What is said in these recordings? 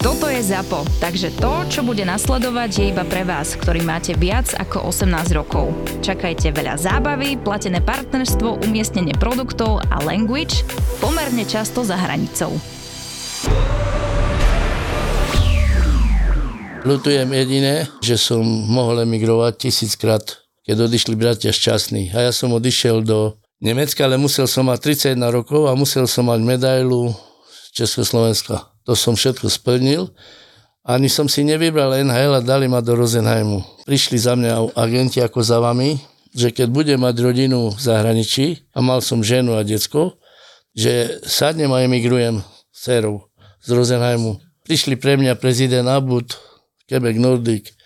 Toto je ZAPO, takže to, čo bude nasledovať, je iba pre vás, ktorý máte viac ako 18 rokov. Čakajte veľa zábavy, platené partnerstvo, umiestnenie produktov a language pomerne často za hranicou. Ľutujem jediné, že som mohol emigrovať 1000-krát, keď odišli bratia Šťastní. A ja som odišiel do Nemecka, ale musel som mať 31 rokov a musel som mať medailu z Československa. To som všetko splnil. Ani som si nevybral NHL a dali ma do Rosenheimu. Prišli za mňa agenti ako za vami, že keď budem mať rodinu v zahraničí a mal som ženu a decko, že sadnem a emigrujem s dcérou z Rosenheimu. Prišli pre mňa prezident Abud, Quebec Nordiques,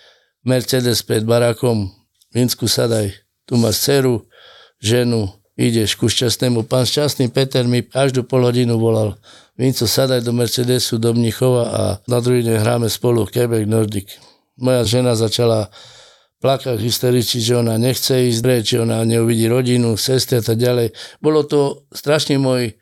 Mercedes 5 barákom, Vinsku sadaj, tu máš dceru, ženu, ideš ku Šťastnému. Pán Šťastný Peter mi každú pol hodinu volal, Vinco, sadaj do Mercedesu do Mnichova a na druhý deň hráme spolu Quebec Nordiques. Moja žena začala plakať hystericky, že ona nechce ísť preč, že ona neuvidí rodinu, sestry a tak ďalej. Bolo to strašný môj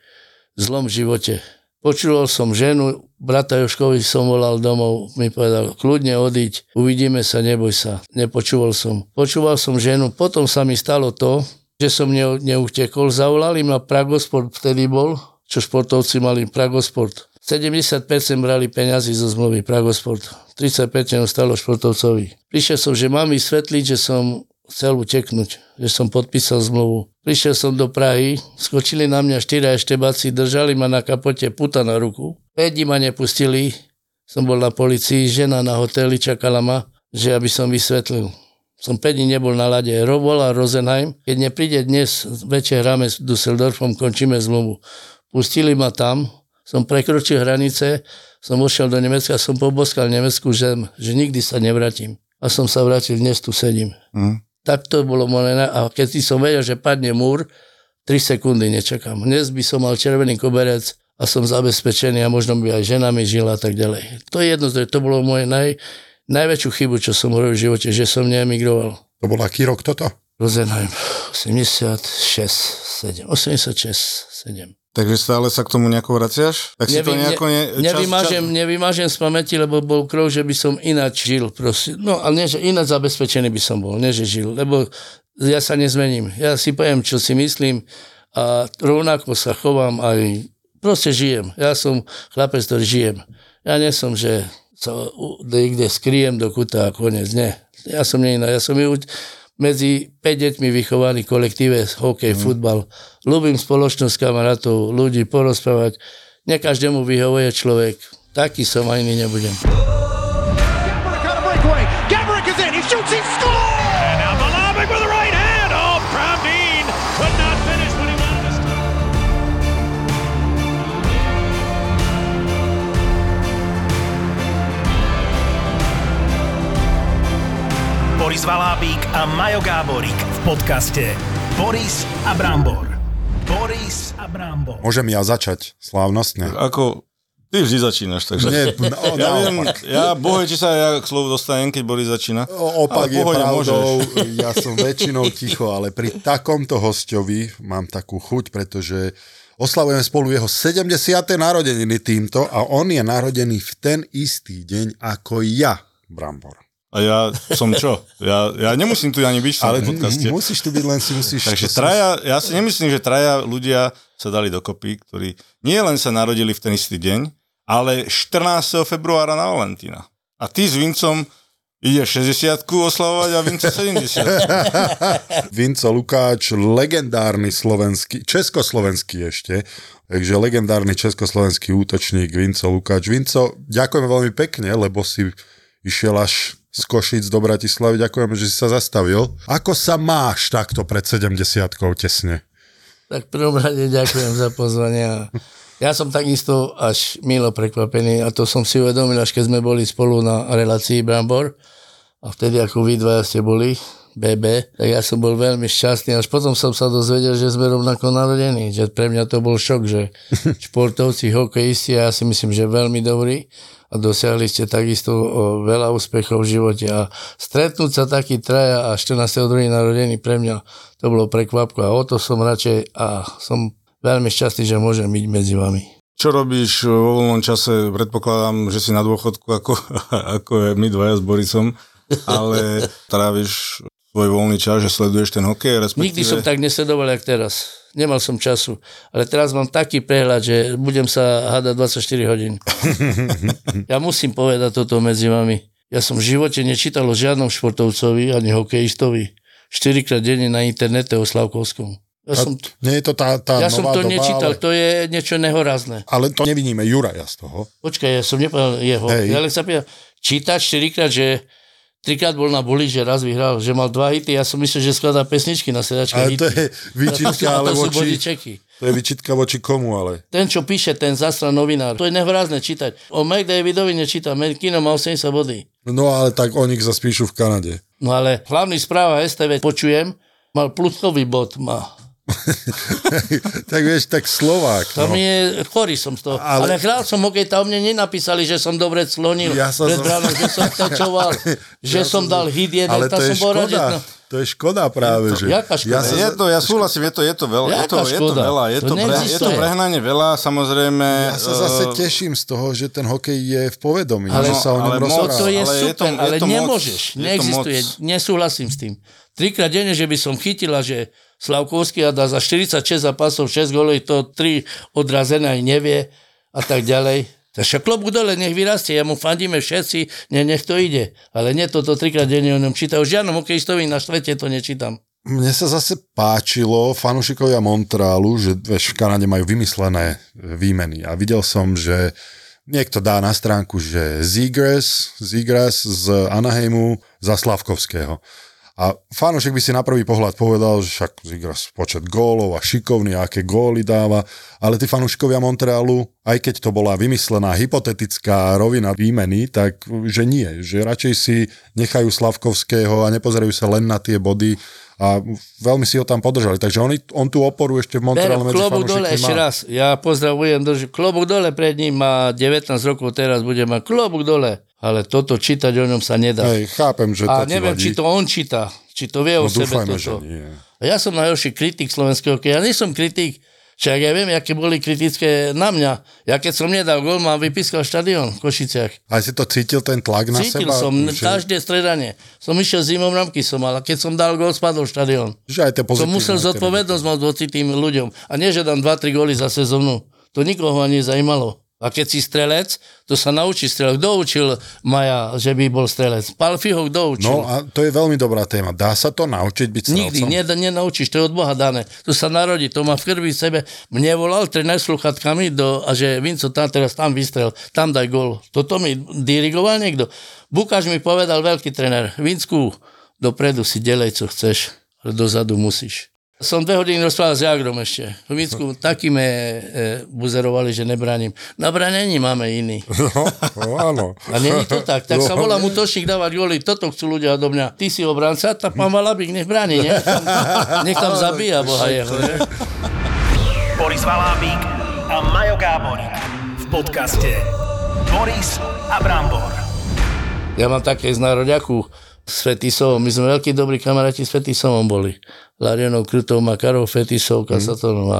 zlom v živote. Počúval som ženu, brata Joškovi som volal domov, mi povedal, kľudne odíď, uvidíme sa, neboj sa. Nepočúval som. Počúval som ženu, potom sa mi stalo to, že som neutekol, zavolali ma Pragosport, vtedy bol, čo športovci mali Pragosport. 70% brali peniazy zo zmluvy Pragosport. 35% ostalo športovcovi. Prišiel som, že mám vysvetliť, že som chcel uteknúť, že som podpísal zmluvu. Prišiel som do Prahy, skočili na mňa 4 eštebáci, držali ma na kapote, puta na ruku. 5 dní ma nepustili, som bol na polícii, žena na hoteli čakala ma, že aby som vysvetlil. Som 5 dní nebol na lade. Robola Rosenheim. Keď nepríde dnes, večer hráme s Dusseldorfom, končíme zmluvu. Pustili ma tam, som prekročil hranice, som ošiel do Nemecka, som poboskal nemeckú zem, že nikdy sa nevrátim. A som sa vrátil, dnes tu sedím. Tak to bolo moje. A keď som vedel, že padne múr, 3 sekundy nečakám. Dnes by som mal červený koberec a som zabezpečený a možno by aj žena mi žila a tak ďalej. To je jedno, to bolo moje najväčšiu chybu, čo som robil v živote, že som neemigroval. To bol aký rok toto? Rosenheim. 86, 7. Takže stále sa k tomu nejako vraciaš? Tak si to nejako nevymažem z pamäti, lebo bol krok, že by som ináč žil. Proste. No a nie, že ináč zabezpečený by som bol, nie, že žil. Lebo ja sa nezmením. Ja si poviem, čo si myslím a rovnako sa chovám aj proste žijem. Ja som chlapec, ktorý žijem. Ja nie som, že sa kde skrijem do kuta a konec, nie. Ja som nie iná. Ja som medzi 5 deťmi vychovaný kolektíve, hokej, futbal. Ľúbim spoločnosť kamarátov, ľudí porozprávať. Ne každému vyhovuje človek. Taký som aj iný nebudem. Boris Valábík a Majo Gáborík v podcaste Boris a Brambor. Boris a Brambor. Môžem ja začať slávnostne? Ako, ty vždy začínaš, takže... Nie, no, bohaj, či sa ja k slovu dostanem, keď Boris začína. Opak je pravdou, ja som väčšinou ticho, ale pri takomto hosťovi mám takú chuť, pretože oslavujeme spolu jeho 70. narodeniny týmto a on je narodený v ten istý deň ako ja, Brambor. A ja som čo? Ja nemusím tu ani byť v tom podcaste. Ale musíš tu byť, len si musíš... Takže ja si nemyslím, že traja ľudia sa dali dokopy, ktorí nie len sa narodili v ten istý deň, ale 14. februára na Valentína. A ty s Vincom ideš 60-ku oslavovať a Vinco 70. Vinco Lukáč, legendárny slovenský, československý ešte, takže legendárny československý útočník Vinco Lukáč. Vinco, ďakujem veľmi pekne, lebo si išiel až z Košíc do Bratislavy. Ďakujem, že si sa zastavil. Ako sa máš takto pred 70-kou tesne? Tak prvom rade ďakujem za pozvanie. Ja som takisto až milo prekvapený a to som si uvedomil, až keď sme boli spolu na relácii Brambor a vtedy ako vy dvaja ste boli, BB, tak ja som bol veľmi šťastný. Až potom som sa dozvedel, že sme rovnako narodení. Že pre mňa to bol šok, že športovci, hokejisti, ja si myslím, že veľmi dobrí a dosiahli ste takisto veľa úspechov v živote. A stretnúť sa taký traja a 14.2. narodení pre mňa, to bolo prekvapko. A o to som radšej a som veľmi šťastný, že môžem byť medzi vami. Čo robíš vo voľnom čase? Predpokladám, že si na dôchodku ako my dvaja s Borisom, ale tráviš svoj voľný čas, že sleduješ ten hokej, respektíve... Nikdy som tak nesledoval, jak teraz. Nemal som času, ale teraz mám taký prehľad, že budem sa hádať 24 hodín. Ja musím povedať toto medzi vami. Ja som v živote nečítal o žiadnom športovcovi ani hokejistovi. 4-krát denne na internete o Slavkovskom. Nie je to tá ja nová doba. Ja som to nečítal, ale... to je niečo nehorázne. Ale to nevidíme Juraja z toho. Počkaj, ja som nepovedal jeho. Hej. Ja len sa pýtam, čítať 4-krát, že 3-krát bol na boli, že raz vyhral, že mal 2 hity. Ja som myslel, že skladá pesničky na sedačke. Ale hity. To je výčitka, ale voči... To je výčitka voči komu, ale? Ten, čo píše, ten zastran novinár. To je nehorázne čítať. O McDavidovi nečítam. McKinnon má 80 body. No ale tak o nich zaspíšu v Kanade. No ale hlavný správa STV počujem, mal plusový bod, má. Tak vieš, tak Slovák. No. Tam je, chorý som z toho. Ale hral som hokej, tam mne nenapísali, že som dobre clonil. Ja som predbráno, že som tačoval, že ja som dal hit jeden. Ale to je škoda. To je škoda práve, že... Jaká škoda? Ja súhlasím, je to veľa. Je to prehnanie veľa, samozrejme... Ja sa zase teším z toho, že ten hokej je v povedomí. Ale, že sa o ňom rozpráva. To je super, ale nemôžeš. Neexistuje, nesúhlasím s tým. 3-krát denne, že by som chytila, že... Slavkovský a dá za 46 zápasov 6 gólov, to 3 odrazené aj nevie a tak ďalej. Však klobúk dole, nech vyrastie, ja mu fandíme všetci, nech to ide. Ale nie toto 3-krát denne o ňom číta. Už žiadnom hokejistovi na svete to nečítam. Mne sa zase páčilo fanúšikovia Montrealu, že vieš, v Kanade majú vymyslené výmeny. A videl som, že niekto dá na stránku, že Zegras z Anaheimu za Slavkovského. A fanúšek by si na prvý pohľad povedal, že však Zegras počet gólov a šikovný, aké góly dáva, ale tí fanúškovia Montrealu, aj keď to bola vymyslená hypotetická rovina výmeny, tak že nie, že radšej si nechajú Slavkovského a nepozerajú sa len na tie body a veľmi si ho tam podržali. Takže on tú oporu ešte v Montrealu medzi fanúšikmi má. Klobúk dole ešte raz, ja pozdravujem, klobúk dole pred ním má 19 rokov, teraz bude mať klobúk dole. Ale toto čítať o ňom sa nedá. Hej, chápem, že a to neviem, či to on číta, či to vie o sebe toto. Ja som najhorší kritik slovenského hokeja. Ja nie som kritik, však ja viem, aké boli kritické na mňa. Ja keď som nedal gól, mám vypískal štadión v Košiciach. A si to cítil ten tlak na seba? Cítil som, každé stredanie. Som išiel zimom, ramky som mal, a keď som dal gól, spadol štadión. Som musel zodpovednosť mať voči tým ľuďom. A nie, že dám 2-3 góly za sezónu. To nikoho ani nezajímalo. A keď si strelec, to sa naučí strelec. Kto učil Maja, že by bol strelec? Palfiho kto učil? No a to je veľmi dobrá téma. Dá sa to naučiť byť strelcom? Nikdy, nenaučíš, to je od Boha dané. To sa narodí, to má v krvi sebe. Mne volal trenér sluchatkami a že Vinco, teraz tam vystrel, tam daj gól. Toto mi dirigoval niekto. Bukač mi povedal, veľký trenér, Vincku, dopredu si delej, co chceš, dozadu musíš. Som 2 hodiny rozprával s Jagrom ešte. V Minsku taký me buzerovali, že nebránim. Na bránení máme iný. No, áno. A nie je to tak. Tak sa volám útočník dávať góly. Toto chcú ľudia odo mňa. Ty si obranca, tak pán Valábík nech bráni. Nech tam zabíja Boha jeho. Ne? Boris Valábík a Majo Gáborík v podcaste Boris a Brambor. Ja mám také z nároďaku s Fetisovom. My sme veľkí dobrí kamaráti s Fetisovom boli. Larionov, Krutov, Makarov, Fetisov, Kasatonov. A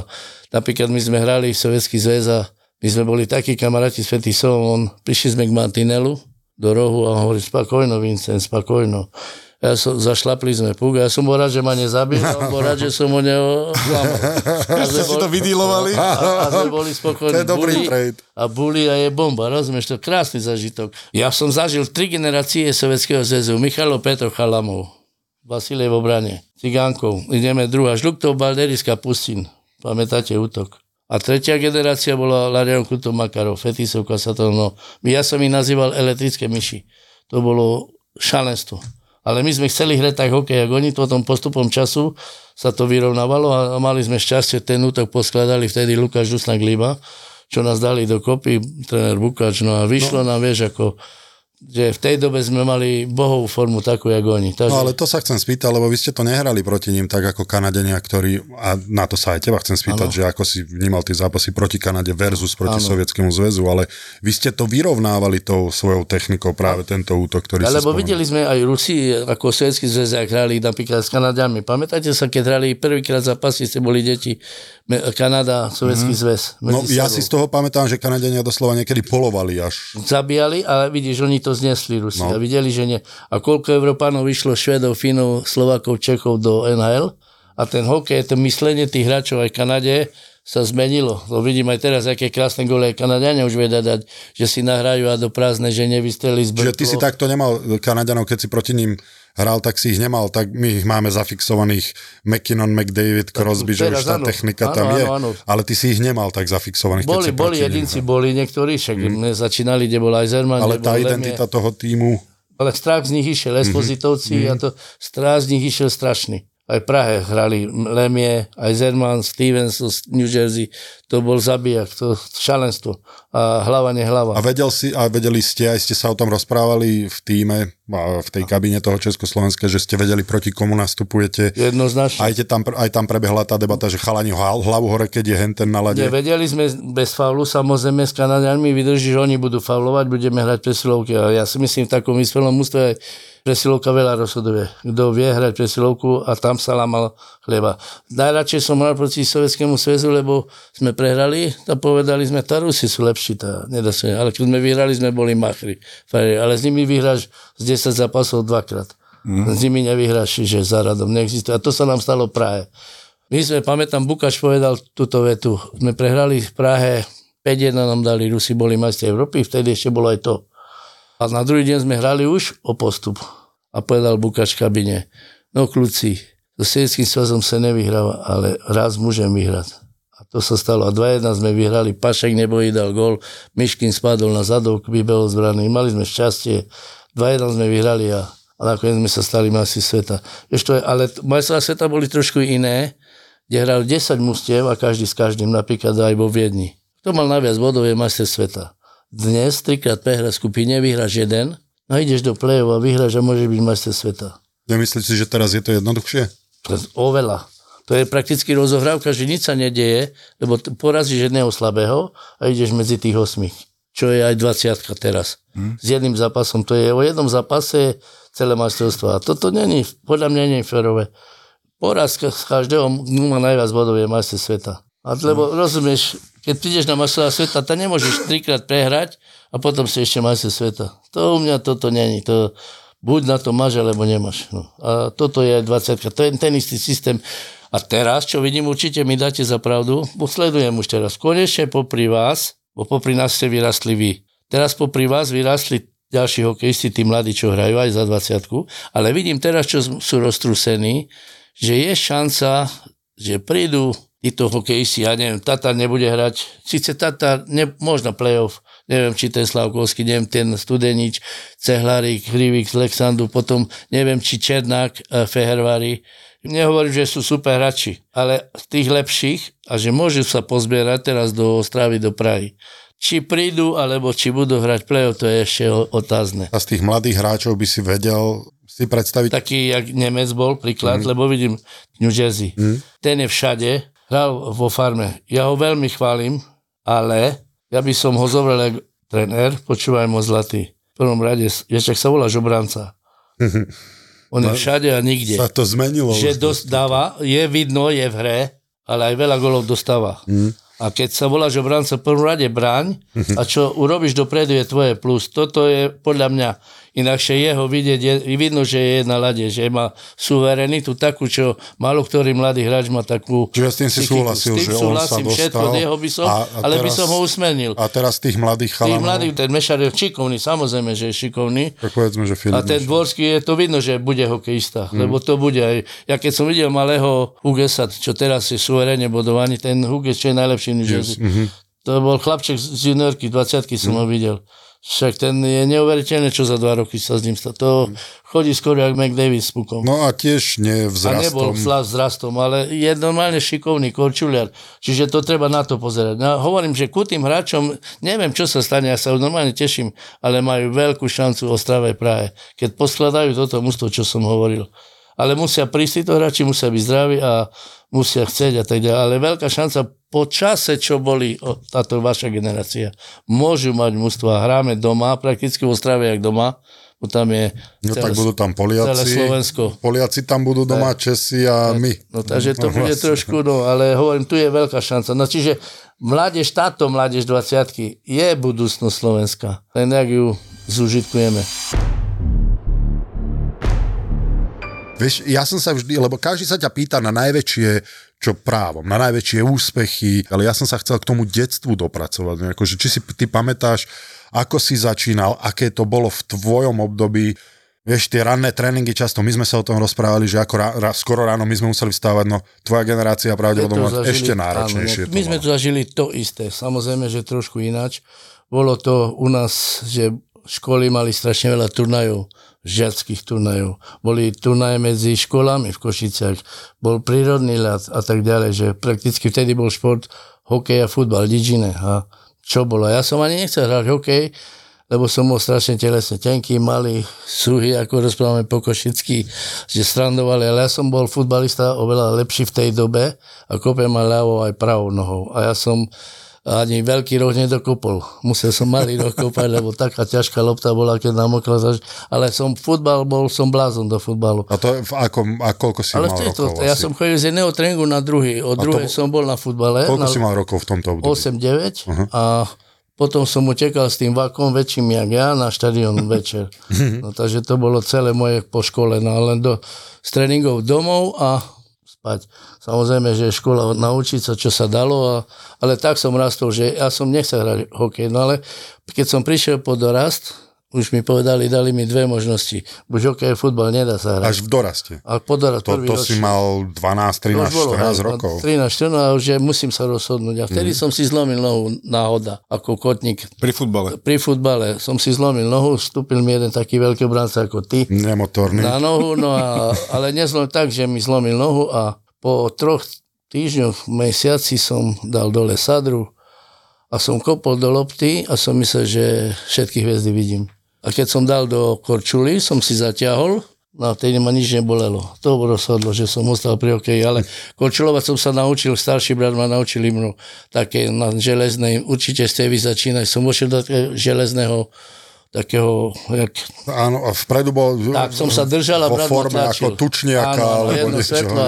napríklad my sme hrali v Sovietský zväz a my sme boli takí kamaráti s Fetisovom. Prišli sme k Martinelu do rohu a hovorí, spokojno, Vincent, spokojno. Zašlapli sme puk a ja som bol rád, že ma nezabil a on bol rád, že som o neho zlamal. A sme si to vydílovali. A sme boli spokojní. To je dobrý trade. A boli a je bomba, rozumieš, to je krásny zažitok. Ja som zažil 3 generácie Sovietského zväzu. Michalov, Petrov, Chalamov. Vasilej v obrane. Cigánkov. Ideme druhá. Žluktov, Balderiska, Pustín. Pamätáte útok. A tretia generácia bola Larion, Krutov, Makarov, Fetisov, Kasatonov. Ja som ich nazýval elektrické myši. To bolo šalenstvo. Ale my sme chceli hrať tak hokej, ako oni potom postupom času sa to vyrovnávalo a mali sme šťastie, ten útok poskladali vtedy Lukáš, Dusseldorf, čo nás dali dokopy, trenér Bukač, no a vyšlo nám, vieš, ako že v tej dobe sme mali bohovú formu takú, jak oni. Takže... No ale to sa chcem spýtať, lebo vy ste to nehrali proti ním tak ako Kanadenia, ktorí, a na to sa aj teba chcem spýtať, ano. Že ako si vnímal tie zápasy proti Kanade versus proti ano. Sovietskému zväzu, ale vy ste to vyrovnávali tou svojou technikou práve tento útok, ktorý sa spomínal. Lebo videli sme aj Rusi, ako Sovietský zväz, ak hrali napríklad s Kanadiami. Pamätáte sa, keď hrali prvýkrát zápasy, ste boli deti Kanada, Sovietský zväz. No ja si z toho pamätám, že Kanadenia doslova niekedy polovali až. Zabíjali, ale vidíš, oni to znesli Rusi no. A videli, že nie. A koľko Európanov vyšlo, Švédov, Finov, Slovákov, Čechov do NHL a ten hokej, to myslenie tých hráčov aj v Kanade sa zmenilo. To vidím aj teraz, aké krásne góly aj Kanadiania už vedia dať, že si nahrajú a do prázdne, že nevystrelí z brklo. Čiže ty si takto nemal Kanadianov, keď si proti ním hral, tak si ich nemal, tak my ich máme zafixovaných McKinnon, McDavid, Crosby, že už tá áno, technika áno, tam áno, je, áno. Ale ty si ich nemal tak zafixovaných. Boli jedinci, boli niektorí, však začínali, kde bol Yzerman. Ale tá identita toho tímu... Ale strach z nich išiel, Espozitovci a to strach z nich išiel strašný. Aj v Prahe hrali Lemieux, Yzerman, Stevens z New Jersey, to bol zabijak, to šalenstvo a hlava nehlava. A vedeli ste, aj ste sa o tom rozprávali v tíme, v tej kabíne toho Československého, že ste vedeli, proti komu nastupujete. Jednoznačne. Aj tam prebehla tá debata, že chalani hlavu hore, keď je henten na lade. Vedeli sme bez faulu, samozrejme s Kanadianmi vydrží, že oni budú faulovať, budeme hrať presilovky. Ja si myslím, v takom vyspelom mústve presilovka veľa rozhoduje. Kto vie hrať presilovku a tam sa lámal chleba. Najradšej som hral proti Sovietskému zväzu, lebo sme prehrali a povedali sme, tá Rusi sú lepší, tá nedá sa. Ale keď sme vyhrali, sme boli machri. Ale s nimi vyhráš z 10 zápasov dvakrát. S nimi nevyhráš, že za radom neexistuje. A to sa nám stalo v Prahe. My sme, pamätám, Bukač povedal túto vetu. Sme prehrali v Prahe, 5-1 nám dali, Rusi boli majstri Európy, vtedy ešte bolo aj to. A na druhý deň sme hrali už o postup. A povedal Bukač v kabine, no kľúci, so Sovietským zväzom sa nevyhráva, ale raz môžem vyhrať. A to sa stalo. A 2-1 sme vyhrali, Pašek nebojí, dal gól, Myškin spadol na zadok, vybehol z brány. Mali sme šťastie, 2-1 sme vyhrali a nakoniec sme sa stali majstri sveta. Ešte, ale majstrovstvá sveta boli trošku iné, kde hral 10 mužstiev a každý s každým, napríklad aj vo Viedni. Kto mal naviac bodov, je majster sveta. Dnes 3x prehra skupine, vyhráš jeden, no ideš do play-off a vyhráš a môžeš byť majster sveta. Nemyslíš si, že teraz je to jednoduchšie? Oveľa. To je prakticky rozohrávka, že nič sa nedeje, lebo porazíš jedného slabého a ideš medzi tých 8, čo je aj 20 teraz. S jedným zápasom, to je o jednom zápase celé majstrovstvo. A toto není, podľa mňa nie je férové. Poraz z každého má najviac bodov, je majster sveta. A lebo rozumieš, keď prídeš na majstrovstvá sveta, to nemôžeš 3x prehrať a potom si ešte majster sveta. To u mňa toto není. To buď na to máš, alebo nemáš. No. A toto je aj 20. To je ten istý systém. A teraz, čo vidím, určite mi dáte za pravdu, sledujem už teraz. Konečne popri vás, bo popri nás ste vyrastli vy. Teraz popri vás vyrastli ďalší hokejisti, tí mladí, čo hrajú aj za 20. Ale vidím teraz, čo sú roztrúsení, že je šanca, že prídu títo hokejisti, ja neviem, Tatar nebude hrať, síce Tatar, možno playoff, neviem, či ten Slavkovský, neviem, ten Studenič, Cehlárik, Hrivík, Lexandu, potom neviem, či Černák, Fehervári. Nehovorím, že sú super hráči, ale tých lepších a že môžu sa pozbierať teraz do Ostravy, do Prahy. Či prídu, alebo či budú hrať playoff, to je ešte otázne. A z tých mladých hráčov by si vedel si predstaviť... Taký, jak Nemec bol, príklad, lebo vidím New Jersey. Ten je všade. Hral vo farme. Ja ho veľmi chválim, ale ja by som ho zobral ako trenér, počúvaj môj zlatý. V prvom rade, ešte sa voláš obranca. On je všade a nikde. Sa to zmenilo. Že dostáva, je vidno, je v hre, ale aj veľa golov dostáva. A keď sa voláš obranca, v prvom rade braň a čo urobíš dopredu je tvoje plus. Toto je podľa mňa inakšie jeho vidieť, je vidno, že je na lade, že má suverenitu takú, čo málo ktorý mladý hráč má takú... Čiže s tým si súhlasil, že on sa dostal. Všetko od jeho by som, ale teraz, by som ho usmernil. A teraz tých mladých chalanov... Tých mladých, ten Mešarov šikovný, samozrejme, že je šikovný. Tak povedzme, že Filip. A ten Dvorský, je to vidno, že bude hokejista, lebo to bude aj... Ja keď som videl malého Hugesa, čo teraz je suverene bodovaný, ten Huges, čo je najlepší, to bol chlapček z juniorky, 20-ky som ho videl. Však ten je neuveriteľné, čo za 2 roky sa s ním stalo. To chodí skoro jak McDavid s pukom. No a tiež nie vzrastom. A nebol vzrastom, ale je normálne šikovný korčuliar. Čiže to treba na to pozerať. No, hovorím, že ku tým hráčom, neviem, čo sa stane, ja sa normálne teším, ale majú veľkú šancu o Ostrave Prahe. Keď poskladajú toto mužstvo, čo som hovoril. Ale musia prísť títo hráči, musia byť zdraví a musia chcieť a tak ďalej. Ale veľká šanca po čase, čo boli táto vaša generácia, môžu mať mužstva. Hráme doma, prakticky v Ostrave jak doma, bo tam je celé, no tak budú tam Poliaci, celé Slovensko. Poliaci tam budú doma, Česi a my. No takže to bude trošku, no, ale hovorím, tu je veľká šanca. No čiže mládež, táto mládež 20-ky je budúcnosť Slovenska. Len jak ju zúžitkujeme. Vieš, ja som sa vždy, lebo každý sa ťa pýta na najväčšie, čo právom, na najväčšie úspechy, ale ja som sa chcel k tomu detstvu dopracovať. Akože, či si ty pamätáš, ako si začínal, aké to bolo v tvojom období, vieš, tie ranné tréningy často, my sme sa o tom rozprávali, že ako skoro ráno my sme museli vstávať, no tvoja generácia pravdepodobne ešte náročnejšie. Áno, my sme tu zažili to isté, samozrejme, že trošku ináč. Bolo to u nás, že školy mali strašne veľa turnajov, žiackých turnajov. Boli turnaje medzi školami v Košiciach, bol prírodný ľad a tak ďalej, že prakticky vtedy bol šport hokej a futbal, nič iné. A čo bolo? Ja som ani nechcel hrať hokej, lebo som bol strašne telesne tenký, malý, suhý, ako rozprávame po košicky, že strandovali, ale ja som bol futbalista oveľa lepší v tej dobe a kopem aj ľavou, aj pravou nohou. A ja som ani veľký roh nedokopol. Musel som malý roh kopať, lebo taká ťažká lopta bola, keď namokla. Ale som futbal, bol som blázon do futbalu. A to a koľko si ale mal rokov? Ja som chodil z jedného tréningu na druhý. Od druhého som bol na futbale. Koľko si mal rokov v tomto období? 8-9 a potom som utekal s tým vakom väčším jak ja na štadión večer. No, takže to bolo celé moje po škole. No, len do tréningov domov a spať. Samozrejme, že škola naučiť sa, čo sa dalo, ale tak som rastol, že ja som nechcel hrať hokej, no ale keď som prišiel po dorast, už mi povedali, dali mi dve možnosti. Buď hokej, futbal, nedá sa hrať. Až v doraste. A po dorast, prvý ročník. To si mal 12, 13, 14 rokov. 13, 14, že musím sa rozhodnúť. A vtedy som si zlomil nohu náhoda, ako kotník. Pri futbale. Pri futbale som si zlomil nohu, vstúpil mi jeden taký veľký obranca ako ty. Nemotorný. Na nohu, no a, ale nezlomil tak, že mi zlomil nohu a po 3 týždňoch, mesiaci som dal dole sadru a som kopol do lopty a som myslel, že všetky hviezdy vidím. A keď som dal do korčuly, som si zatiahol, no a vtedy ma nič nebolelo. To rozhodlo, že som ostal pri hokeji, ale korčulovať som sa naučil, starší brat ma naučil imru, také na železnej, určite ste vy začínať, som vošiel do železného takého, jak... Áno, a vpredu bol... Tak som sa držal a brat ma tlačil. Vo forme ako tučniaka, áno, alebo jedno niečo. Svetlo,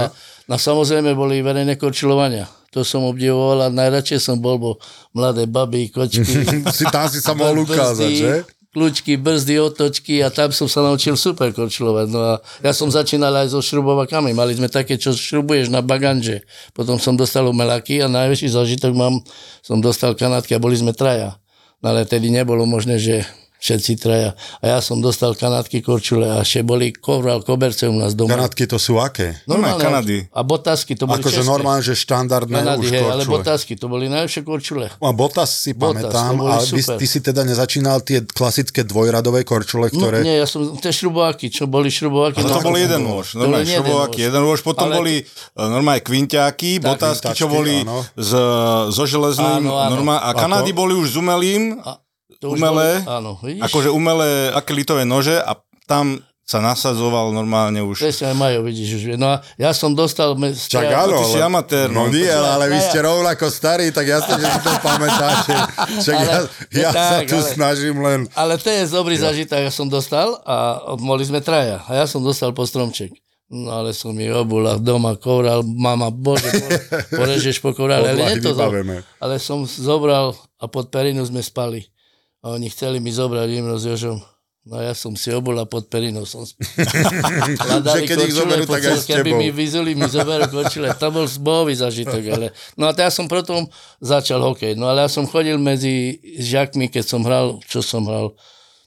a samozrejme boli verejné korčulovania. To som obdivoval a najradšej som bol, bo mladé baby, kočky. Tam si sa mohol ukázať, že? Kľúčky, brzdy, otočky a tam som sa naučil super korčľovať. No a ja som začínal aj so šrubovakami. Mali sme také, čo šrubuješ na baganže. Potom som dostal umelaky a najväčší zážitok som dostal kanátky a boli sme traja. No ale tedy nebolo možné, že všetci traja. A ja som dostal kanátky korčule a ešte boli kovral koberce u nás doma. Kanátky to sú aké? Normálne. Kanady. A botasky to boli akože české. Akože normálne, že štandardné Kanady, už korčule. Ale botasky to boli najlepšie korčule. A botas si pamätám, ale ty si teda nezačínal tie klasické dvojradové korčule, ktoré... Nie, ja som tie šrubováky, čo boli šrubováky. Ale to bol jeden nôž. Normálne šrubováky, jeden nôž. Potom ale... boli normálne kvinťáky, botasky, čo boli zo železným. A Kanady boli už z umelým. Umelé, áno, akože umelé aké litové nože a tam sa nasadzoval normálne už. Presne aj Majo, vidíš už. No a ja som dostal... Čak áno, ty si amatér. No nie, ale vy ste rovnako starí, tak jasne, že si to pamätáš. Čak ja sa tu snažím len... Ale to je dobrý zážitok, ja som dostal a mohli sme traja. A ja som dostal po stromček. No ale som mi obul a doma kovral. Mama, bože, porežeš po kovrale. Ale som zobral a pod perinu sme spali. A oni chceli mi zobrať Imro s Jožom. No ja som si obul a pod perinou som spal. Hľadali korčule, keby mi vyzuli, mi zoberú korčule. To bol zbohový zažitok. Ale... No a ja som potom začal hokej. No ale ja som chodil medzi žiakmi, keď som hral,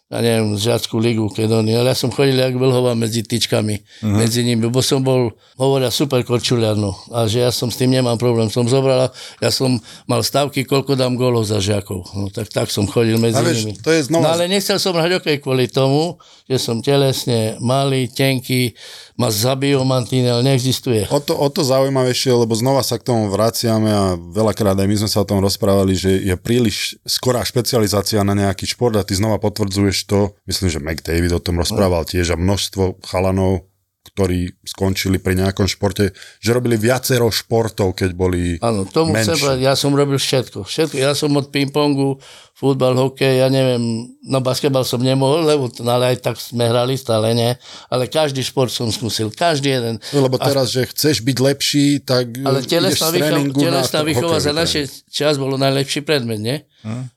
ja neviem, žiackú ligu, keď oni, ale ja som chodil jak Vlhová medzi tyčkami, medzi nimi, bo som bol, hovoria, super korčuliar, no, a že ja som s tým nemám problém, som zobral, ja som mal stavky, koľko dám gólov za žiakov, no tak som chodil medzi nimi. To je znova... No ale nechcel som hrať hokej kvôli tomu, že som telesne malý, tenký, ma zabijú Martinelli, neexistuje. O to zaujímavejšie, lebo znova sa k tomu vraciame a veľakrát aj my sme sa o tom rozprávali, že je príliš skorá špecializácia na nejaký šport a ty znova potvrdzuješ to, myslím, že McDavid o tom rozprával tiež a množstvo chalanov, ktorí skončili pri nejakom športe, že robili viacero športov, keď boli menší. Áno, ja som robil všetko. Ja som od pingpongu, futbal, hokej, ja neviem, no basketbal som nemohol, lebo ale aj tak sme hrali stále, nie? Ale každý šport som skúsil, každý jeden. Lebo teraz, že chceš byť lepší, tak ideš z tréningu na hokej. Telesná výchova za naše čas bolo najlepší predmet, nie?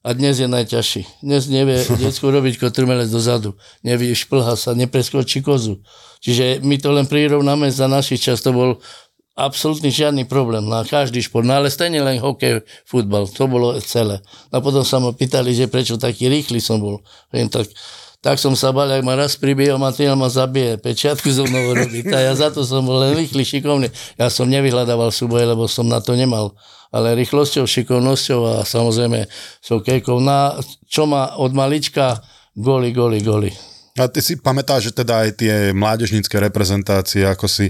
A dnes je najťažší. Dnes nevie decku robiť kotrmelec dozadu. Nevie, šplha sa, nepreskočí kozu. Čiže my to len prirovnáme za našich čas, to bol absolútny žiadny problém na každý šport, no ale stejne len hokej, futbal, to bolo celé. A potom sa ma pýtali, že prečo taký rýchly som bol. Tak som sa bál, ak ma raz pribije, Martinelli ma zabije, pečiatku so mnou robí. A ja za to som bol len rýchly, šikovný. Ja som nevyhľadával súboje, lebo som na to nemal. Ale rýchlosťou, šikovnosťou a samozrejme hokejkou, čo ma od malička góly. A ty si pamätáš, že teda aj tie mládežnícke reprezentácie, ako si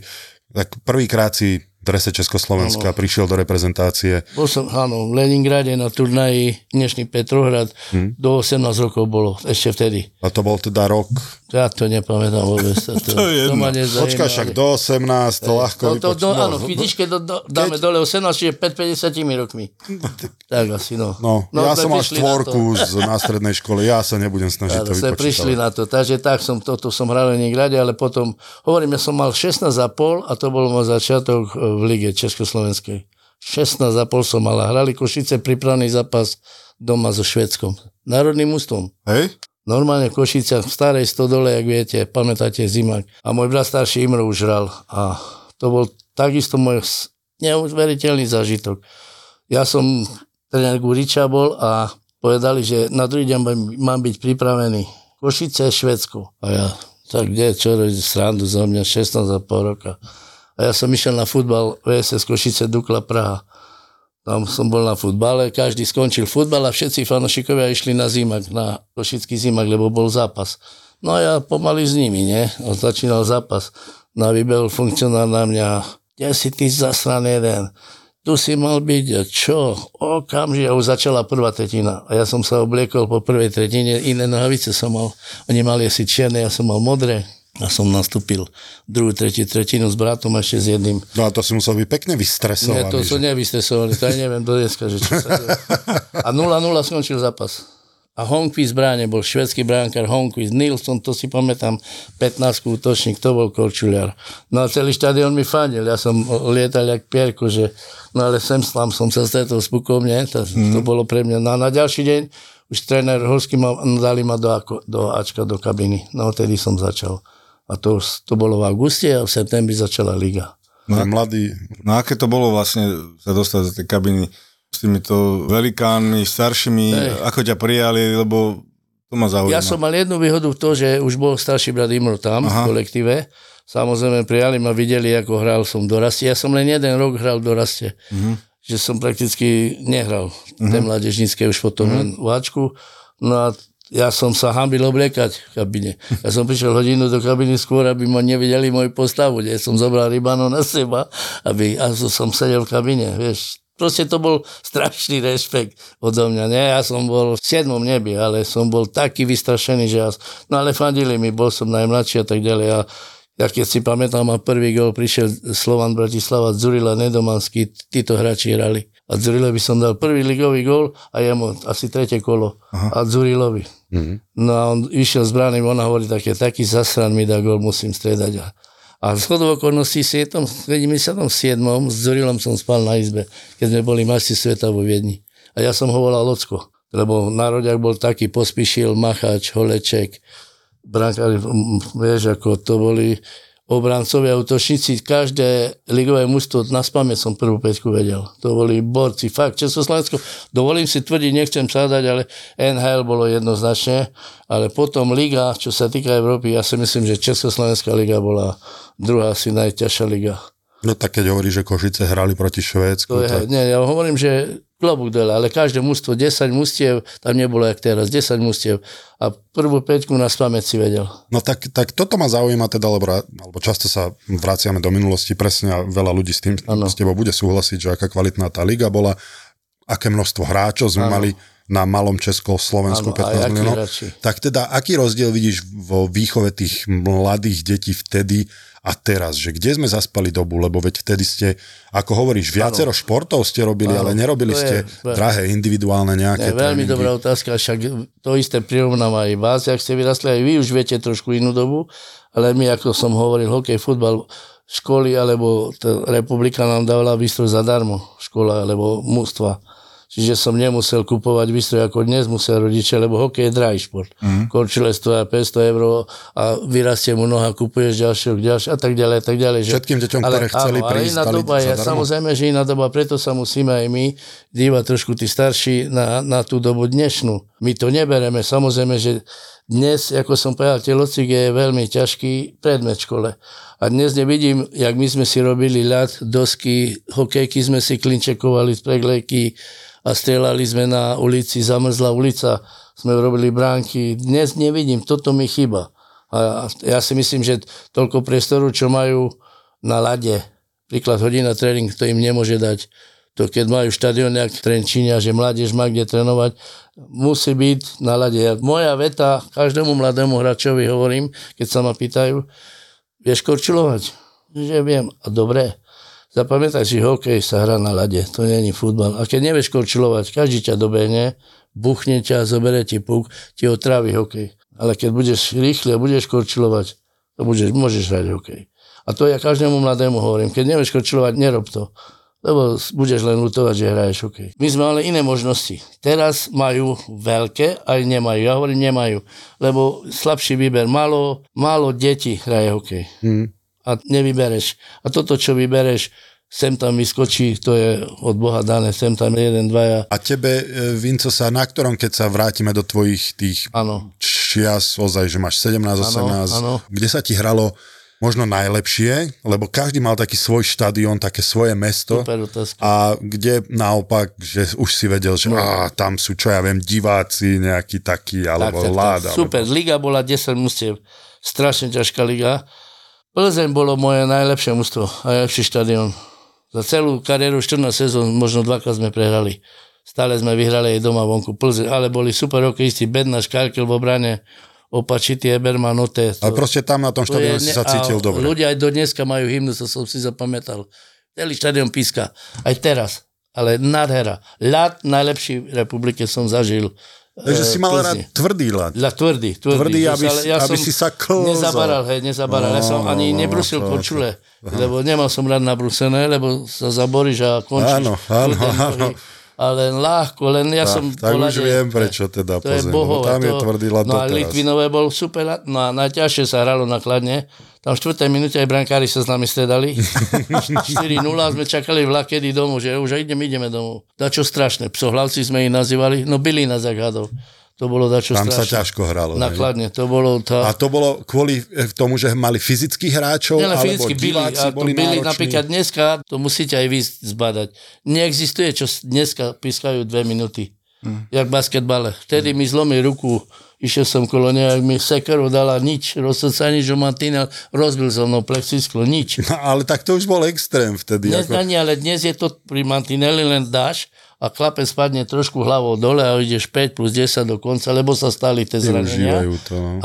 tak prvýkrát si v drese Československa prišiel do reprezentácie? Bol som, v Leningrade na turnaji, dnešný Petrohrad, do 18 rokov bolo, ešte vtedy. A to bol teda rok? Ja to nepamätám vôbec. To je jedno. Počkaj, však do 18, ľahko vypočnú. Áno, chvíličke dáme dole 18, čiže pred 50 rokmi. Tak asi, no. No ja som mal štvorku na strednej škole, ja sa nebudem snažiť to vypočítať. Prišli na to, takže tak som toto som hral v Leningrade, ale potom, hovorím, ja som mal 16,5 a to bol môj začiatok v lige Československej. 16,5 som mal a hrali Košice prípravný zápas doma so Švédskom. Národným ústvom. Hej? Normálne v Košiciach, v starej stodole, jak viete, pamätáte Zimak. A môj brat starší Imro už hral. A to bol takisto môj neuveriteľný zážitok. Ja som tréner Guriča bol a povedali, že na druhý deň mám byť pripravený. Košice, Švédsko. A ja, tak kde, čo robiť srandu za mňa, 16,5 roka. A ja som išiel na futbal VSS Košice, Dukla, Praha. Tam som bol na futbale, každý skončil futbal a všetci fanošikovia išli na Zimak, na košický Zimak, lebo bol zápas. No a ja pomaly s nimi, nie? On začínal zápas. No a vybehol funkcionár na mňa, kde si ty zasran jeden? Tu si mal byť, čo? Okamžite, a už začala prvá tretina. A ja som sa obliekol po prvej tretine, iné nohavice som mal, oni mali asi čierne, ja som mal modré. A som nastúpil druhú, tretinu s bratom ešte s jedným. No a to si musel byť pekne vystresovaný. Nie, to som nevystresovaný, to aj neviem do dneska, že čo sa deje. A 0-0 skončil zápas. A Honquist bráne, bol švédsky bránkar Honquist, Nilsson, to si pamätám, 15 útočník, to bol korčuliar. No a celý štadión mi fandil, ja som lietal jak pierko, že no ale sem slám som sa stretol s Bukovne, to bolo pre mňa. No a na ďalší deň už tréner Horský dali ma do Ačka, do kabiny. No tedy som začal. A to bolo v auguste a v septembri začala liga. No aké to bolo vlastne sa dostať do tej kabiny s týmito velikánmi, staršími, ako ťa prijali, lebo to ma zaujíma. Ja som mal jednu výhodu v to, že už bol starší brat Imro tam v kolektíve. Samozrejme prijali ma, videli, ako hral som dorastie. Ja som len jeden rok hral dorastie, že som prakticky nehral tie mládežnícke už potom len váčku. No a ja som sa hambil obliekať v kabine. Ja som prišiel hodinu do kabiny skôr, aby ma nevideli moju postavu. Ja som zobral rybanu na seba, a som sedel v kabine, vieš. Proste to bol strašný rešpekt odo mňa, nie? Ja som bol v 7. nebi, ale som bol taký vystrašený, že ja... No ale fandili mi, bol som najmladší a tak ďalej. A ja keď si pamätám, a prvý gól prišiel Slovan Bratislava, Dzurilla, Nedomanský, títo hráči hrali. A Dzurillovi som dal prvý ligový gól a jemu asi tretie kolo. A Dzurillovi. No a on išiel s bráným, ona hovorí taký zasran mi dá gól, musím striedať. A zhodou okolností v 77. s Dzurillom som spal na izbe, keď sme boli majstrovstvá sveta vo Viedni. A ja som ho volal Locko, lebo národiak bol taký, Pospíšil, Macháč, Holeček, brankár, vieš, ako to boli... obrancovia, útočníci, každé ligové mužstvo, naspamäť som prvú päťku vedel. To boli borci, fakt, Československo, dovolím si tvrdiť, nechcem sádať, ale NHL bolo jednoznačne, ale potom liga, čo sa týka Európy, ja si myslím, že Československá liga bola druhá asi najťažšia liga. No tak keď hovoríš, že Košice hrali proti Švédsku. Tak... Nie, ja hovorím, že klobúk dole, ale každé mužstvo, 10 mužstiev, tam nebolo jak teraz, 10 mužstiev a prvú päťku na spamäť si vedel. No tak toto ma zaujíma teda, lebo často sa vraciame do minulosti presne a veľa ľudí s tým s tebou bude súhlasiť, že aká kvalitná tá liga bola, aké množstvo hráčov sme mali na malom Československu 15 miliónov. Tak teda, aký rozdiel vidíš vo výchove tých mladých detí vtedy a teraz, že kde sme zaspali dobu, lebo veď vtedy ste, ako hovoríš, viacero športov ste robili, ale nerobili ste drahé, individuálne nejaké tréningy. Veľmi dobrá otázka, však to isté prirovnám aj vás, ak ste vyrastli, aj vy už viete trošku inú dobu, ale my, ako som hovoril, hokej, futbal, školy, alebo republika nám dávala výstroj zadarmo, škola, alebo mužstva. Čiže som nemusel kupovať výstroj, ako dnes musia rodiče, lebo hokej je drahý šport. Končile stoja 500 eur a vyrastie mu noha, kupuješ ďalšie a tak ďalej, a tak ďalej. Že... Všetkým deťom, ktoré chceli prísť, dali zadarmo. Samozrejme, že iná doba, preto sa musíme aj my dívať trošku tí starší na tú dobu dnešnú. My to nebereme, samozrejme, že dnes, ako som povedal, telocvik je veľmi ťažký predmet škole. A dnes nevidím, jak my sme si robili ľad, dosky, hokejky sme si klinčekovali z preglejky, a strieľali sme na ulici, zamrzla ulica, sme robili bránky. Dnes nevidím, toto mi chýba. A ja si myslím, že toľko priestoru, čo majú na ľade, príklad hodina tréning, to im nemôže dať. To keď majú štadión, jak Trenčínia, že mládež má kde trénovať, musí byť na ľade. Moja veta, každému mladému hráčovi hovorím, keď sa ma pýtajú, vieš korčilovať? Že viem, a dobre. Zapamätaj si, hokej sa hrá na ľade, to nie je futbal. A keď nevieš korčilovať, každý ťa dobehne, buchne ťa, zoberie ti puk, ti otrávi hokej. Ale keď budeš rýchle, budeš korčilovať, to môžeš hrať hokej. A to ja každému mladému hovorím, keď nevieš korčilovať, nerob to. Lebo budeš len lutovať, že hraješ hokej. My sme ale iné možnosti. Teraz majú veľké, aj nemajú. Ja hovorím, nemajú. Lebo slabší výber. Málo detí hraje hokej. A nevybereš. A toto, čo vybereš, sem tam vyskočí, to je od Boha dané, sem tam jeden, dvaja. A tebe, Vinco, sa na ktorom, keď sa vrátime do tvojich tých čias, ozaj, že máš 17, 18, kde sa ti hralo možno najlepšie, lebo každý mal taký svoj štadión, také svoje mesto. Super otázka. A kde naopak, že už si vedel, že tam sú, čo ja viem, diváci nejakí takí, alebo láda. Super, alebo... liga bola 10 mužstiev, strašne ťažká liga. Plzeň bolo moje najlepšie mužstvo, najlepší štadión. Za celú kariéru 14 sezón možno dvakrát sme prehrali. Stále sme vyhrali aj doma vonku Plzeň, ale boli super hokejisti, Bedna, Škárkel v obrane, Opačitý, Yzerman, Oté. Ale proste tam na tom štadióne si sa cítil dobre. Ľudia aj do dneska majú hymnu, to som si zapamätal. Celý štadión píska, aj teraz, ale nádhera. Ľad najlepší v republike som zažil. Takže si mal rád tvrdý ľad. Tvrdý, aby si sa klzol. Nezabaral. Ja som ani nebrusil korčule, lebo nemal som rád nabrusené, lebo sa zaboríš a končíš. Áno. Ale ľahko, len ja som... Tak už viem, prečo teda Plzeň. Tam je tvrdý ľad doteraz. No a Litvinové bol super ľad. No a najťažšie sa hralo na Kladne. Tam v 4. minúte aj brankári sa s nami stredali. 4-0 sme čakali vlak, kedy domov, že už ideme domov. Dačo strašné. Psohlavci sme ich nazývali. No byli nás jak hadov. To bolo dačo strašné. Tam sa ťažko hralo. Na Kladne. To bolo tá... A to bolo kvôli tomu, že mali fyzických hráčov? Nie, ale fyzicky diváci boli nároční. Napríklad dneska, to musíte aj vy zbadať. Neexistuje, čo dneska pískajú 2 minúty. Jak basketbale. Vtedy mi zlomil ruku, išiel som kolo nejak, mi sekeru dala nič, rozsocanič o Martinelli, rozbil so mnou plexisklo, nič. No, ale tak to už bol extrém vtedy. Ale dnes je to pri Martinelli len dáš a chlapec spadne trošku hlavou dole a ideš 5+10 do konca, lebo sa stali tie zranenia.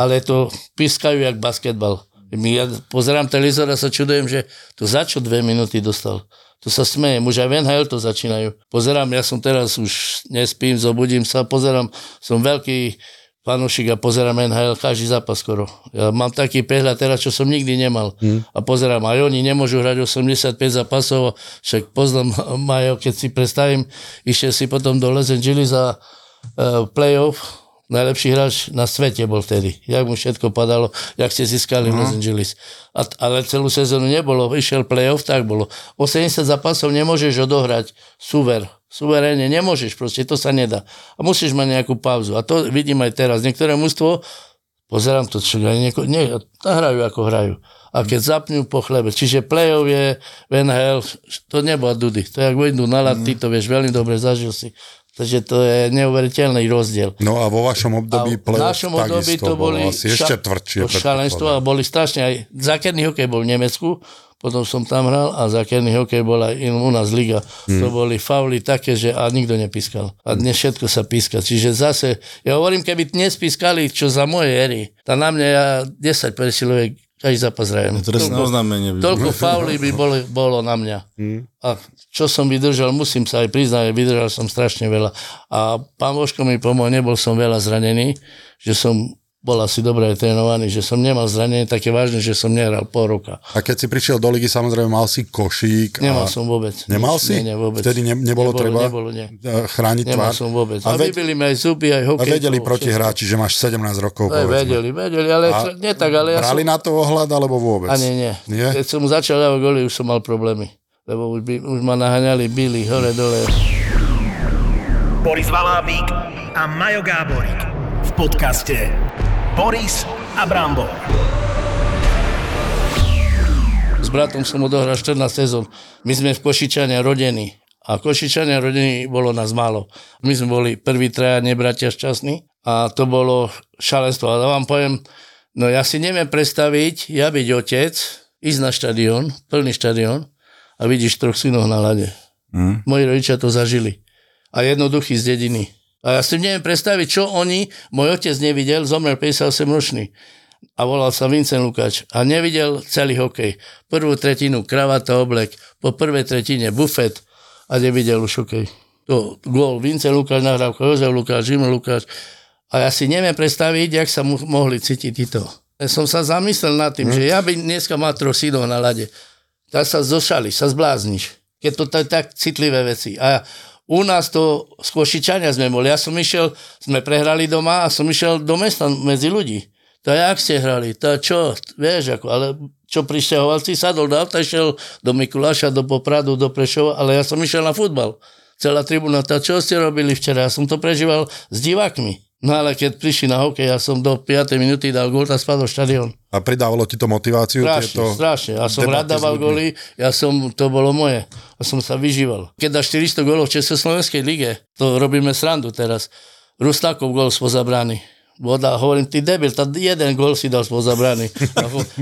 Ale to pískajú jak basketbal. Ja pozerám televizor a sa čudujem, že to za čo 2 minúty dostal. To sa smejem, už aj v NHL to začínajú. Pozerám, ja som teraz už nespím, zobudím sa, pozerám, som veľký fanúšik a pozerám NHL každý zápas skoro. Ja mám taký prehľad teraz, čo som nikdy nemal. A pozerám, aj oni nemôžu hrať 85 zápasov, však poznám Majo, keď si predstavím, išiel si potom do Los Angeles za playoff, Najlepší hráč na svete bol vtedy. Jak mu všetko padalo, jak ste získali Los Angeles. Ale celú sezónu nebolo. Išiel playoff, tak bolo. 80 zápasov nemôžeš odohrať suverénne. Nemôžeš proste, to sa nedá. A musíš mať nejakú pauzu. A to vidím aj teraz. Niektoré mužstvo, pozerám to, čo hrajú ako hrajú. A keď zapnú po chlebe. Čiže playoff je NHL, to nebola dudy. To je ako idú na lat, ty to vieš, veľmi dobre zažil si. Takže to je neuveriteľný rozdiel. No a vo vašom období playoff takisto bolo asi ešte tvrdšie. Šalenstvo a boli strašne aj... Zákerný hokej bol v Nemecku, potom som tam hral a zákerný hokej bola aj u nás liga. To boli fauly také, že a nikto nepískal. A dnes všetko sa píska. Čiže zase, ja hovorím, keby dnes pískali, čo za moje éry, tak na mňa 10 presilovek každý zápas hrajem. Toľko faulí by bolo na mňa. A čo som vydržal, musím sa aj priznať, vydržal som strašne veľa. A pán Božko mi pomohol, nebol som veľa zranený, že som bol asi dobre trénovaný, že som nemal zranenie také vážne, že som nehral pol roka. A keď si prišiel do ligy, samozrejme mal si košík. Nemal som vôbec. Nemal nič, si? Nie, vôbec. Vtedy nebolo treba chrániť tvár. Nemal som vôbec. A vybili mi aj zuby, aj hokej. A vedeli proti hráči, že máš 17 rokov. Aj vedeli, ale nie tak. Brali na to ohľad, alebo vôbec? A nie. Keď som začal dávať góly, už som mal problémy. Lebo už ma naháňali, bili hore, dole. Boris Valábík a Majo Gáborík v podcaste Boris a Brambor. S bratom som odohral 14 sezón. My sme v Košičania rodení. A Košičania rodení bolo nás málo. My sme boli prví traja nebratia šťastní. A to bolo šalenstvo. A vám poviem, no ja si neviem predstaviť, ja byť otec, ísť na štadión, plný štadión, a vidíš troch synov na lade. Moji rodičia to zažili. A jednoduchý z dediny. A ja si neviem predstaviť, čo oni, môj otec nevidel, zomrel 58 ročný a volal sa Vinco Lukáč a nevidel celý hokej. Prvú tretinu, kravata, oblek, po prvej tretine bufet a nevidel už hokej. To gól Vinco Lukáč, nahrávka Jozef Lukáč, Jim Lukáč a ja si neviem predstaviť, jak sa mohli cítiť títo. Ja som sa zamyslel nad tým, že ja by dneska mal troch synov na lade. Tak sa zošališ, sa zblázniš, keď to tak citlivé veci. A u nás to z Košičania sme boli. Ja som išiel, sme prehrali doma a som išiel do mesta medzi ľudí. To jak ste hrali, to čo, vieš, ako, ale čo prišťahovalci, sadol do auta, išiel do Mikuláša, do Popradu, do Prešova, ale ja som išiel na futbal. Celá tribúna, to čo ste robili včera, ja som to prežíval s divákmi. No ale keď prišli na hokej, ja som do 5. minúty dal gól a spadol štadión. A pridávalo ti to motiváciu? Strašne. Ja som rád dával góly, to bolo moje. Ja som sa vyžíval. Keď dá 400 gólov v Československej lige, to robíme srandu teraz, Ruslákov gól spoza brány. Voda, hovorím, ty debil, tá jeden gól si dal spoza brány.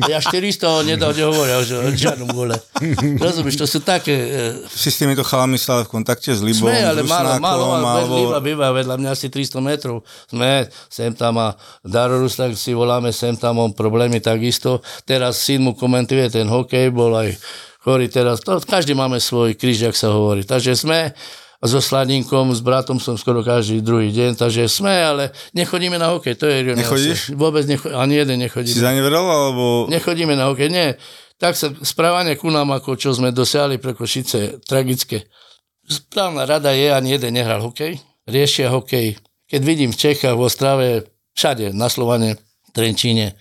Ja 400 ho nedal, nehovoril, že o žiadnom gole. Rozumieš, to sú také... Si s týmito chalami stále v kontakte s Libom, sme, ale Rusnákom, málo... Liba býva vedľa mňa asi 300 metrov. Sme sem tam a Daro Ruslák si voláme, sem tam on problémy takisto. Teraz syn mu komentuje ten hokej, bol aj chorý teraz. To, každý máme svoj kríž, jak sa hovorí. Takže sme... A so Slaninkom, s bratom som skoro každý druhý deň, takže sme, ale nechodíme na hokej, to je ironické. Nechodíš? Vôbec nechodíme, ani jeden nechodíme. Si zaneveral, alebo... Nechodíme na hokej, nie. Tak sa správanie ku nám, ako čo sme dosiahli pre Košice, tragické. Správna rada je, ani jeden nehral hokej, riešia hokej. Keď vidím v Čechách, v Ostrave, všade, na Slovane, Trenčíne,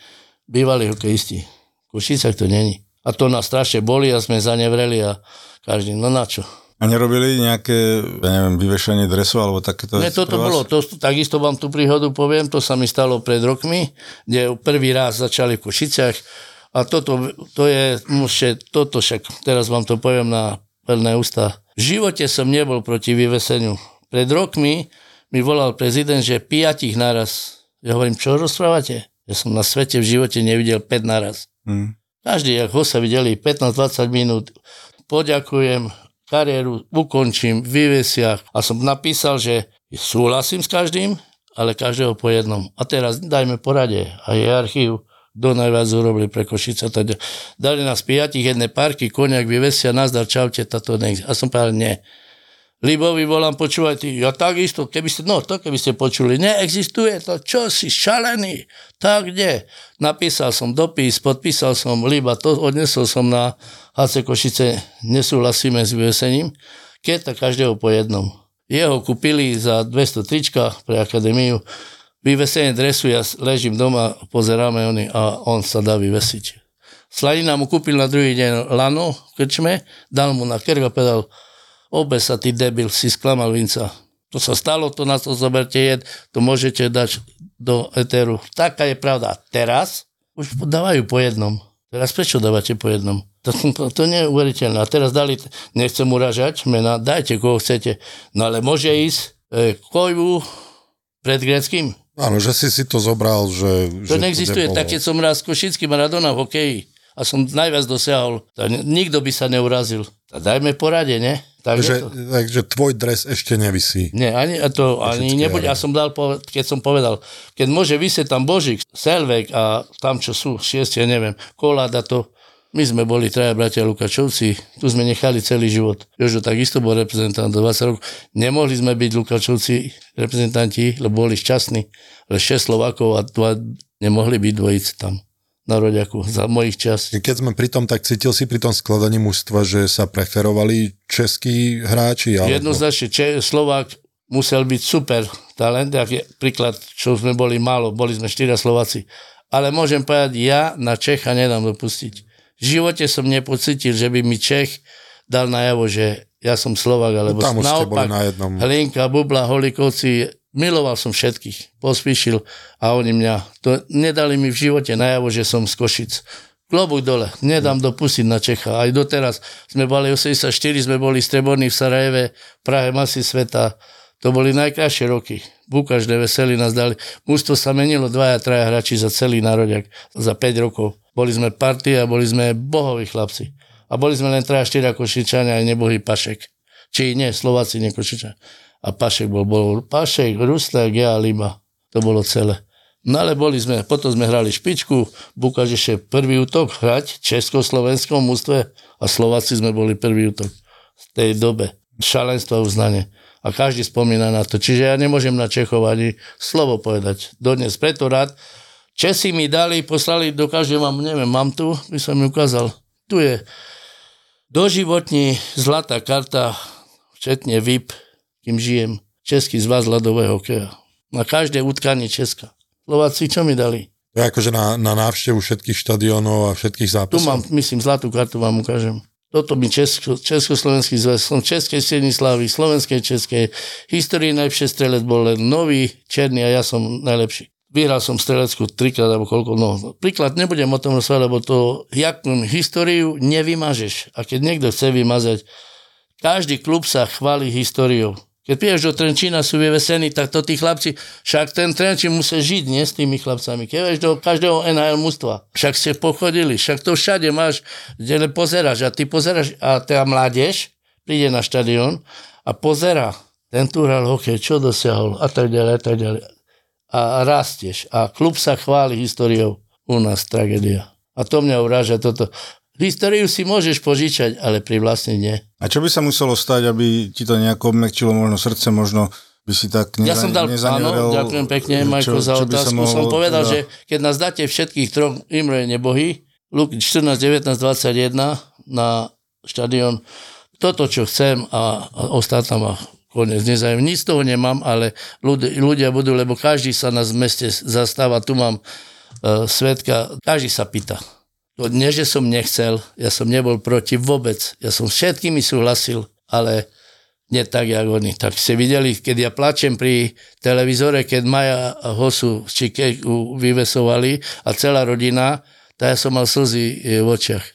bývali hokejisti. V Košicách to není. A to nás strašne boli a sme zanevreli a každý, no na čo? A nerobili nejaké, ja neviem, vyvešenie dresu alebo takéto? Nie, toto bolo. Takisto vám tú príhodu poviem, to sa mi stalo pred rokmi, kde prvý raz začali v Košiciach a toto však teraz vám to poviem na plné ústa. V živote som nebol proti vyveseniu. Pred rokmi mi volal prezident, že 5 naraz. Ja hovorím, čo rozprávate? Ja som na svete v živote nevidel 5 naraz. Každý, ako sa videli, 15-20 minút. Poďakujem, kariéru ukončím, vyvesia a som napísal, že súhlasím s každým, ale každého po jednom. A teraz dajme porade a je archív, kto najviac urobili pre Košice. Teda. Dali nás 5 jedné parky, koniak vyvesia, nazdar, čaute, táto nech. A som povedal, nie. Libovi volám, počúvajte, ja takisto, keby ste počuli, neexistuje to, čo si šalený, tak kde? Napísal som dopis, podpísal som Liba, to odnesol som na HC Košice, nesúhlasíme s vyvesením, keď tak každého po jednom. Jeho kúpili za 200 trička pre akadémiu, vyvesenie dresu, ja ležím doma, pozeráme oni a on sa dá vyvesiť. Slanina mu kúpil na druhý deň lano v krčme, dal mu na krk a povedal, obe sa ty debil, si sklamal Vinca. To sa stalo, to na to zoberte jed, to môžete dať do eteru. Taká je pravda. Teraz už dávajú po jednom. Teraz prečo dávate po jednom? To nie je uveriteľné. A teraz dali, nechcem uražať mena, dajte koho chcete. No ale môže ísť Kojvu pred Greckým. Áno, že si to zobral, že... To neexistuje, tak keď som raz košický Maradona v hokeji a som najviac dosiahol, nikto by sa neurazil. A dajme porade, ne? Takže tvoj dres ešte nevisí. Nie, ani to ani nebude. Ja som dal, keď som povedal, keď môže vysieť tam Božík, Selvek a tam, čo sú, šiesti, ja neviem, Koláda to. My sme boli traja bratia Lukačovci, tu sme nechali celý život. Jožo takisto bol reprezentant do 20 rokov. Nemohli sme byť Lukačovci reprezentanti, lebo boli šťastní. Ale 6 Slovákov a 2 nemohli byť dvojice tam na Roďaku za mojich čas. Keď sme pri tom, tak cítil si pri tom skladaní mužstva, že sa preferovali českí hráči? Alebo... Jednoznačne Slovák musel byť super talent, aký príklad, čo sme boli málo, boli sme 4 Slováci. Ale môžem povedať, ja na Čecha nedám dopustiť. V živote som nepocítil, že by mi Čech dal najavo, že ja som Slovák, alebo no naopak na Hlinka, Bubla, Holikovci, miloval som všetkých, Pospíšil a oni mňa, to nedali mi v živote najavo, že som z Košic. Klobúk dole, nedám dopustiť na Čecha. Aj doteraz sme boli 84, sme boli streborní v Sarajeve, Prahe, masy sveta, to boli najkrajšie roky. Bukač, Neveseli nás dali. Mužstvo sa menilo 2-3 hráči za celý nároďak, za 5 rokov. Boli sme partia, boli sme bohoví chlapci. A boli sme len 3-4 Košičania, aj nebohý Pašek. Či nie, Slováci, nie Košičania. A Pašek bol Pašek, Ruslák, ja, Liba. To bolo celé. No ale boli sme, potom sme hrali špičku, Bukač ešte prvý útok hrať v československom mužstve a Slováci sme boli prvý útok v tej dobe. Šalenstvo a uznanie. A každý spomína na to. Čiže ja nemôžem na Čechov ani slovo povedať. Dodnes preto rád, Česi mi dali, poslali do každého, mám tu, by som mi ukázal. Tu je doživotní zlatá karta, včetne VIP, kým žijem, český zvaz ľadového hokeja. Na každé utkanie Česka. Slováci, čo mi dali? To je akože na návštevu všetkých štadiónov a všetkých zápasov. Tu mám, myslím, zlatú kartu vám ukážem. Toto mi Československý zväz, som Českej Stenislávy, Slovenskej Českej, histórii najlepšie strelec bol len nový, černý a ja som najlepší. Vyhral som strelecku 3-krát, alebo koľko, no. Príklad, nebudem o tom rozprávať, lebo to, jakú históriu nevymažeš. A keď niekto chce vymazať, každý klub sa chváli históriou. Keď prídeš do Trenčína, sú vyvesení, tak to tí chlapci, však ten Trenčín musí žiť, nie, s tými chlapcami. Keď vieš do každého NHL mužstva, však ste pochodili, však to všade máš, kde pozeráš a ty pozeráš, a tá mládež príde na štadión a pozerá, ten tu hral hokej, čo dosiahol, a tak ďalej, a tak ďalej. A rastieš. A klub sa chváli históriou. U nás tragédia. A to mňa uráža toto. Históriu si môžeš požičať, ale pri vlastne nie. A čo by sa muselo stať, aby ti to nejako obmekčilo možno srdce, možno by si tak nezaneveril? Ja som dal, áno, ďakujem pekne, Majko, za otázku. Som povedal, že keď nás dáte všetkých troch, Imre nebohý, Luk 14, 19, 21 na štadión, toto, čo chcem a ostatná konec, nezajem, nic toho nemám, ale ľudia budú, lebo každý sa na meste zastáva, tu mám svetka, každý sa pýta. To nie, že som nechcel, ja som nebol proti vôbec, ja som všetkými súhlasil, ale nie tak, jak oni. Tak ste videli, keď ja plačem pri televízore, keď Maja Hosu z Čikeku vyvesovali a celá rodina, tak ja som mal slzy v očiach.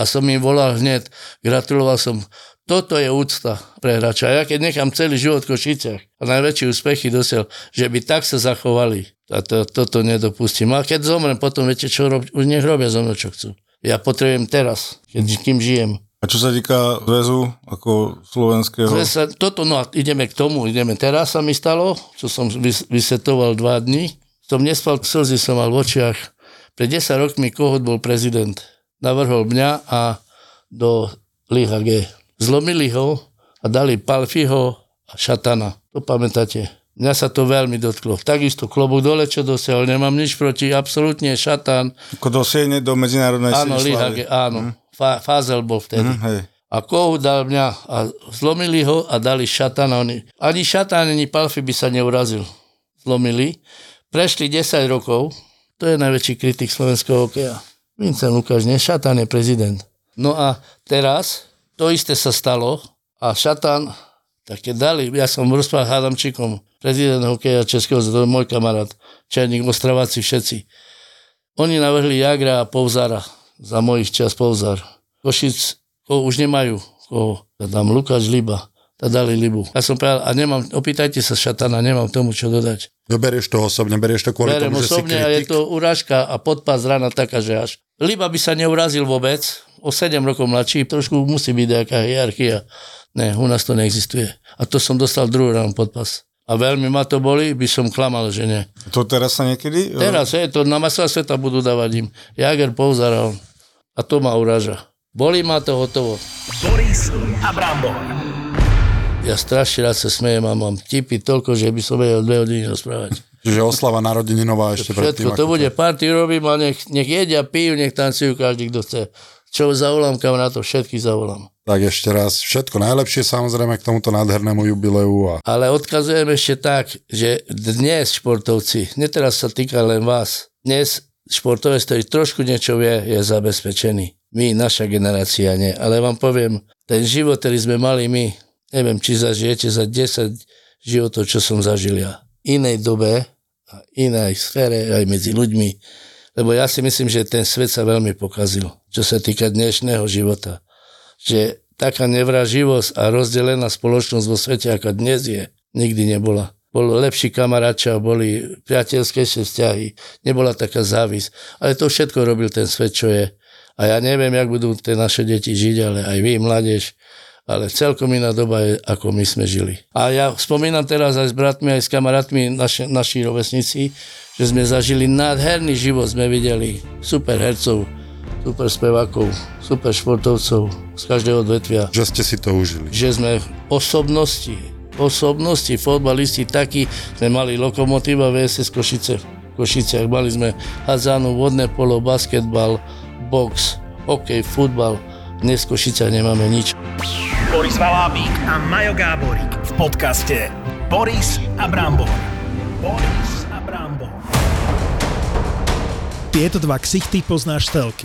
A som im volal hneď, gratuloval som. Toto je úcta pre hráča. Ja keď nechám celý život v Košiciach a najväčšie úspechy dosiel, že by tak sa zachovali. A toto nedopustím. A keď zomrem, potom viete, čo robí? Už nech robia zo mnou, čo chcú. Ja potrebujem teraz, kým žijem. A čo sa týka zväzu, ako slovenského? Toto, no a ideme k tomu, ideme. Teraz sa mi stalo, čo som vysvetoval 2 dni. Som nespal, slzy som mal v očiach. Pred 10 rokmi Kohut bol prezident. Navrhol mňa a do Liha G. Zlomili ho a dali Palfiho a Šatana. To pamätáte. Mňa sa to veľmi dotklo. Takisto klobúk dole, čo dosiahol. Nemám nič proti. Absolútne Šatan. Ako dosiahne do medzinárodnej slávy. Áno. Fázel bol vtedy. A Kohut dal mňa a zlomili ho a dali Šatana. Ani Šatan, ani Palfi by sa neurazil. Zlomili. Prešli 10 rokov, to je najväčší kritik slovenského hokeja. Vinco Lukáč, Šatan je prezident. No a teraz to isté sa stalo a Šatan, tak keď dali, ja som rozprával s Hadamčíkom, prezident hokeja Českého, to je môj kamarát, Černík, Ostraváci, všetci. Oni navrhli Jagra a Povzara, za mojich čas Povzar. Košic, koho už nemajú, koho, ja dám Lukáč, Liba. A dali Libu. Ja som povedal, a nemám, opýtajte sa Šatana, nemám tomu čo dodať. Berieš to osobne, berieš to kvôli tomu, že si kritik? Beriem osobne a je to urážka a podpás rana taká, že až. Liba by sa neurazil vôbec, o 7 rokov mladší, trošku musí byť nejaká hierarchia. Ne, u nás to neexistuje. A to som dostal druhý ráno podpás. A veľmi ma to boli, by som klamal, že nie. To teraz sa niekedy? Teraz, je to na masová sveta budú dávať im. Jager Povzaral. A to ma uráža. Boli ma to hotovo. Boris a Brambor. Ja strašne rád sa smejem a mám tipy toľko, že by som vedel 2 hodiny rozprávať. Čiže oslava narodeninová ešte predtým. Všetko to bude, party robím a nech jedia, pijú, nech tancujú každý, kto chce. Čo zavolám, kam na to všetky zavolám. Tak ešte raz, všetko najlepšie samozrejme k tomuto nádhernému jubileu. Ale odkazujem ešte tak, že dnes športovci, neteraz sa týka len vás, dnes športovec, ktorý trošku niečo vie, je zabezpečený. My, naša generácia nie. Ale vám poviem, ten život, ktorý sme mali my, neviem, či zažijete za 10 životov, čo som zažil ja. Inej dobe, a inej sfére, aj medzi ľuďmi. Lebo ja si myslím, že ten svet sa veľmi pokazil, čo sa týka dnešného života. Že taká nevraživosť a rozdelená spoločnosť vo svete, aká dnes je, nikdy nebola. Bol lepší kamaráča, boli priateľskejšie vzťahy, nebola taká závisť. Ale to všetko robil ten svet, čo je. A ja neviem, jak budú tie naše deti žiť, ale aj vy, mládež, ale celkom iná doba je, ako my sme žili. A ja spomínam teraz aj s bratmi, aj s kamarátmi, naši rovesníci, že sme zažili nádherný život, sme videli super hercov, super spevákov, super športovcov z každého odvetvia. Že ste si to užili. Že sme osobnosti, fotbalisti takí, sme mali Lokomotíva VSS Košice v Košiciach, mali sme hadzanu, vodné polo, basketbal, box, hokej, futbal. Dnes v Košiciach nemáme nič. Boris Valábík a Majo Gáborík v podcaste Boris a Brambor. Boris a Brambor. Tieto dva ksichty poznáš telky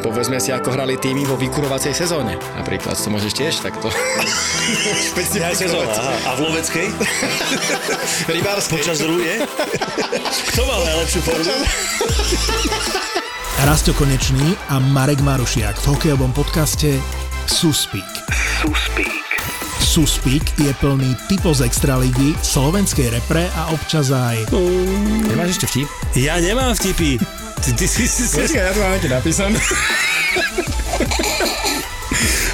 Povedzme si, ako hrali týmy vo vykurovacej sezóne. Napríklad, to môžeš tiež takto. Špeciálna sezóna. A v loveckej? Rybárskej. Počas rúje? Kto mal najlepšiu formu? Rasto Konečný a Marek Marušiak v hokejovom podcaste Suspík. Suspík je plný typov z extraligy, slovenskej repre a občas aj... Nemáš ešte vtip? Ja nemám vtipy. Ja to mám ešte napísané.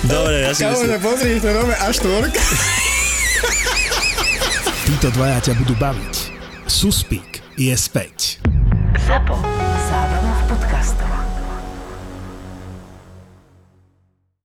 Dobre, ja si myslím. Pozri, to robí až štvorka. Títo dvaja ťa budú baviť. Suspík je späť. Zapo.